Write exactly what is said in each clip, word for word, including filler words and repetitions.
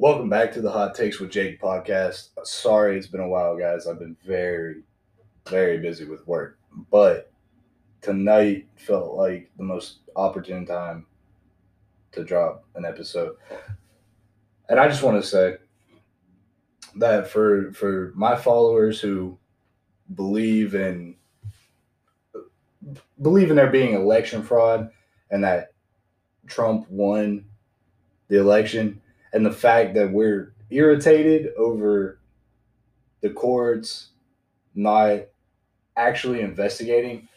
Welcome back to the Hot Takes with Jake podcast. Sorry it's been a while, guys. I've been very, very busy with work. But tonight felt like the most opportune time to drop an episode. And I just want to say that for for my followers who believe in believe in there being election fraud and that Trump won the election, and the fact that we're irritated over the courts not actually investigating.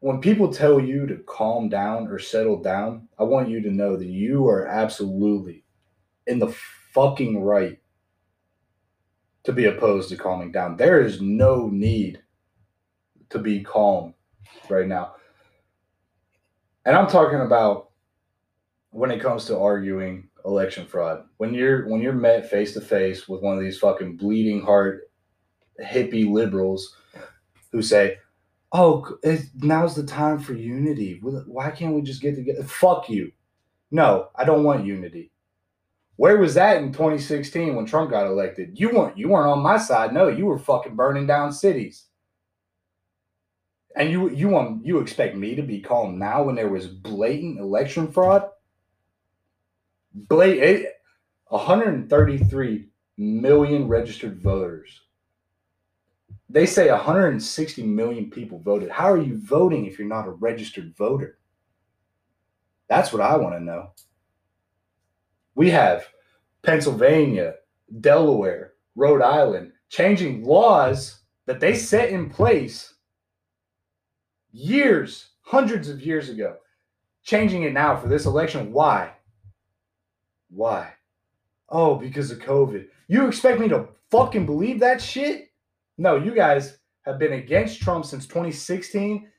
When people tell you to calm down or settle down, I want you to know that you are absolutely in the fucking right to be opposed to calming down. There is no need to be calm right now. And I'm talking about when it comes to arguing election fraud, when you're when you're met face to face with one of these fucking bleeding heart hippie liberals who say, "Oh, it's, now's the time for unity. Why can't we just get together?" Fuck you. No, I don't want unity. Where was that in twenty sixteen when Trump got elected? You weren't you weren't on my side. No, you were fucking burning down cities. And you you want you expect me to be calm now when there was blatant election fraud? Blade, one hundred thirty-three million registered voters. They say one hundred sixty million people voted. How are you voting if you're not a registered voter? That's what I want to know. We have Pennsylvania, Delaware, Rhode Island changing laws that they set in place years, hundreds of years ago, changing it now for this election. Why? Why? Oh, because of COVID. You expect me to fucking believe that shit? No, you guys have been against Trump since twenty sixteen,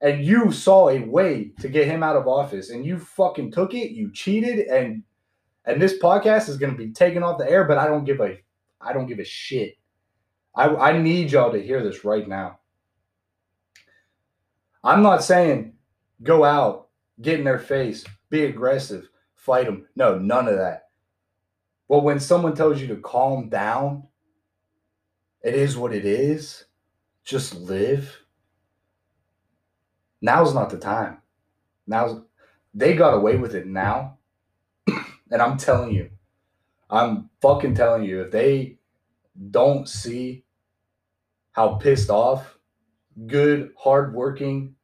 and you saw a way to get him out of office, and you fucking took it. You cheated, and and this podcast is going to be taken off the air. But I don't give a I don't give a shit. I I need y'all to hear this right now. I'm not saying go out, get in their face, be aggressive. Fight them. No, none of that. But when someone tells you to calm down, it is what it is. Just live. Now's not the time. Now's they got away with it now. And I'm telling you, I'm fucking telling you, if they don't see how pissed off good, hardworking,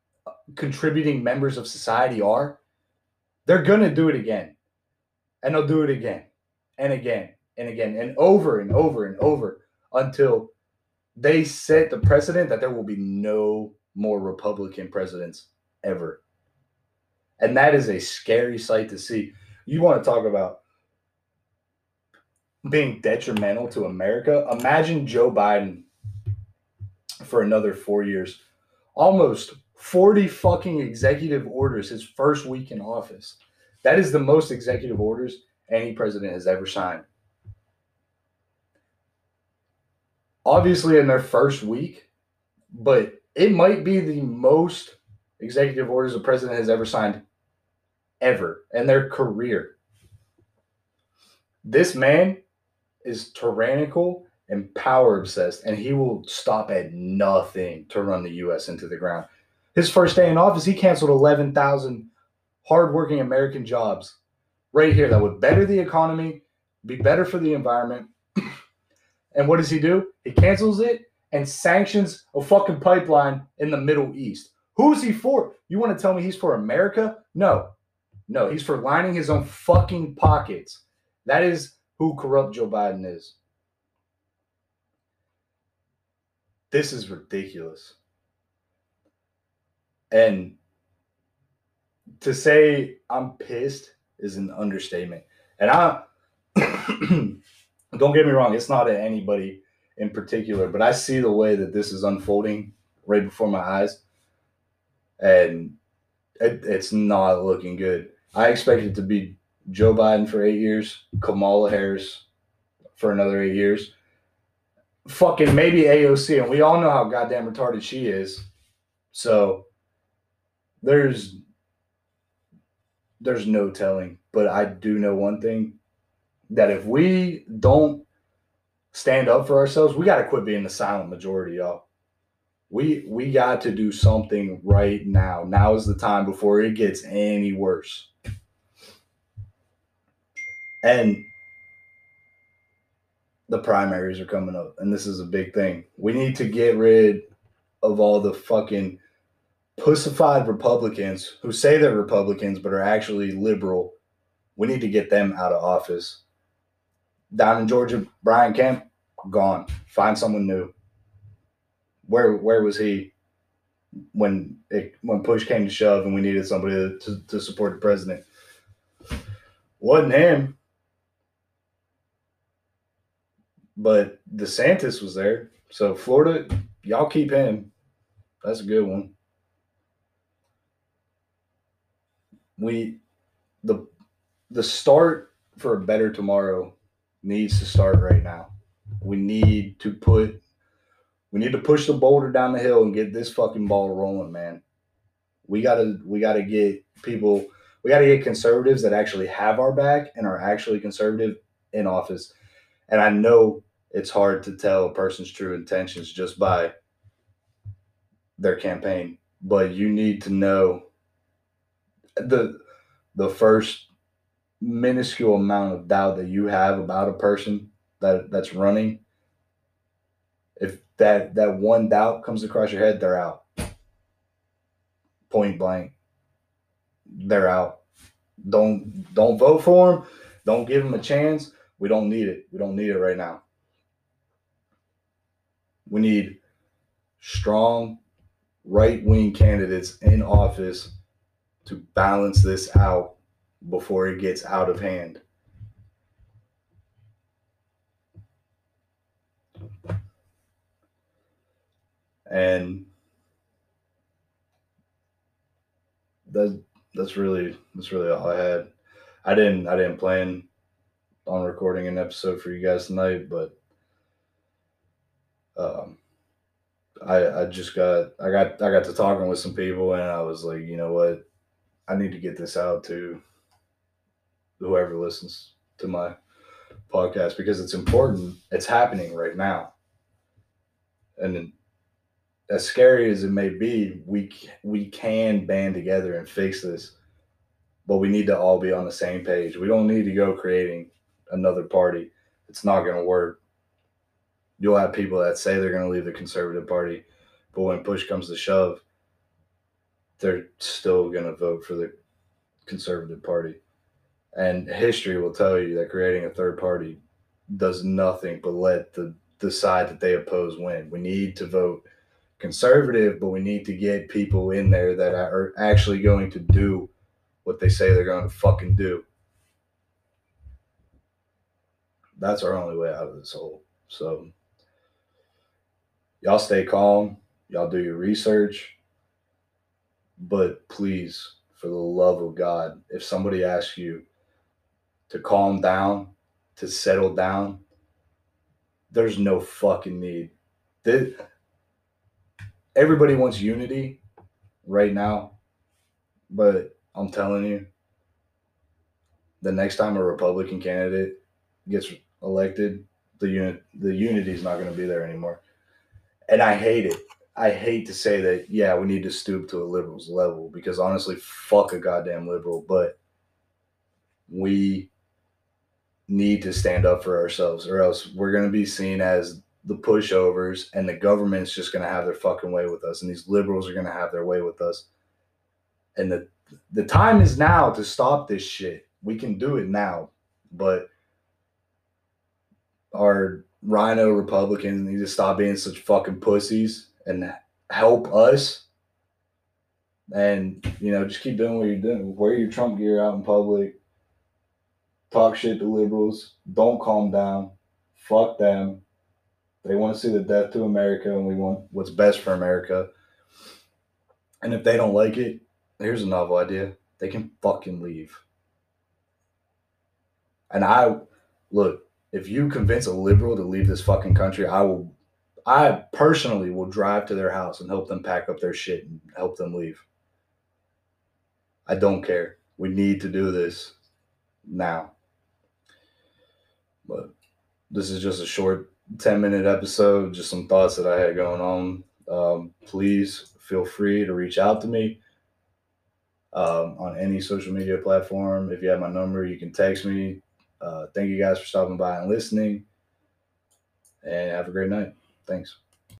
contributing members of society are, they're going to do it again. And they'll do it again and again and again and over and over and over until they set the precedent that there will be no more Republican presidents ever. And that is a scary sight to see. You want to talk about being detrimental to America? Imagine Joe Biden for another four years. Almost forty fucking executive orders his first week in office. That is the most executive orders any president has ever signed. Obviously in their first week, but it might be the most executive orders a president has ever signed ever in their career. This man is tyrannical and power obsessed, and he will stop at nothing to run the U S into the ground. His first day in office, he canceled eleven thousand hardworking American jobs right here that would better the economy, be better for the environment. And what does he do? He cancels it and sanctions a fucking pipeline in the Middle East. Who's he for? You want to tell me he's for America? No. No, he's for lining his own fucking pockets. That is who corrupt Joe Biden is. This is ridiculous. And to say I'm pissed is an understatement. And I, don't get me wrong, it's not at anybody in particular, but I see the way that this is unfolding right before my eyes. And it, it's not looking good. I expected it to be Joe Biden for eight years, Kamala Harris for another eight years, fucking maybe A O C. And we all know how goddamn retarded she is. So... There's there's no telling But I do know one thing, that if we don't stand up for ourselves, we got to quit being the silent majority, y'all. We we got to do something right now. Now is the time before it gets any worse. And the primaries are coming up, and this is a big thing. We need to get rid of all the fucking pussified Republicans who say they're Republicans but are actually liberal. We need to get them out of office. Down in Georgia, Brian Kemp, gone. Find someone new. Where where was he when it, when push came to shove and we needed somebody to, to, to support the president? Wasn't him. But DeSantis was there. So Florida, y'all keep him. That's a good one. We the the start for a better tomorrow needs to start right now. We need to put we need to push the boulder down the hill and get this fucking ball rolling, man. We gotta we gotta get people we gotta get conservatives that actually have our back and are actually conservative in office. And I know it's hard to tell a person's true intentions just by their campaign, but you need to know the the first minuscule amount of doubt that you have about a person that that's running. If that, that one doubt comes across your head, they're out. Point blank. They're out. Don't don't vote for them. Don't give them a chance. We don't need it. We don't need it right now. We need strong right-wing candidates in office to balance this out before it gets out of hand. And that's that's really that's really all I had. I didn't I didn't plan on recording an episode for you guys tonight, but um, I I just got I got I got to talking with some people, and I was like, you know what, I need to get this out to whoever listens to my podcast because it's important. It's happening right now, and as scary as it may be, we we can band together and fix this, but we need to all be on the same page. We don't need to go creating another party. It's not going to work. You'll have people that say they're going to leave the conservative party, but when push comes to shove, they're still going to vote for the conservative party. And history will tell you that creating a third party does nothing but let the, the side that they oppose win. We need to vote conservative, but we need to get people in there that are actually going to do what they say they're going to fucking do. That's our only way out of this hole. So y'all stay calm. Y'all do your research. But please, for the love of God, if somebody asks you to calm down, to settle down, there's no fucking need. This, everybody wants unity right now, but I'm telling you, the next time a Republican candidate gets elected, the unit, the unity is not going to be there anymore. And I hate it. I hate to say that, yeah, we need to stoop to a liberal's level because honestly, fuck a goddamn liberal, but we need to stand up for ourselves or else we're going to be seen as the pushovers and the government's just going to have their fucking way with us and these liberals are going to have their way with us. And the, the time is now to stop this shit. We can do it now, but our rhino Republicans need to stop being such fucking pussies and help us. And, you know, just keep doing what you're doing. Wear your Trump gear out in public. Talk shit to liberals. Don't calm down. Fuck them. They want to see the death to America, and we want what's best for America. And if they don't like it, here's a novel idea. They can fucking leave. And I, look, if you convince a liberal to leave this fucking country, I will, I personally will drive to their house and help them pack up their shit and help them leave. I don't care. We need to do this. now. But this is just a short ten minute episode, just some thoughts that I had going on. Um, please feel free to reach out to me um, on any social media platform. If you have my number, you can text me. Uh, thank you guys for stopping by and listening, and have a great night. Thanks.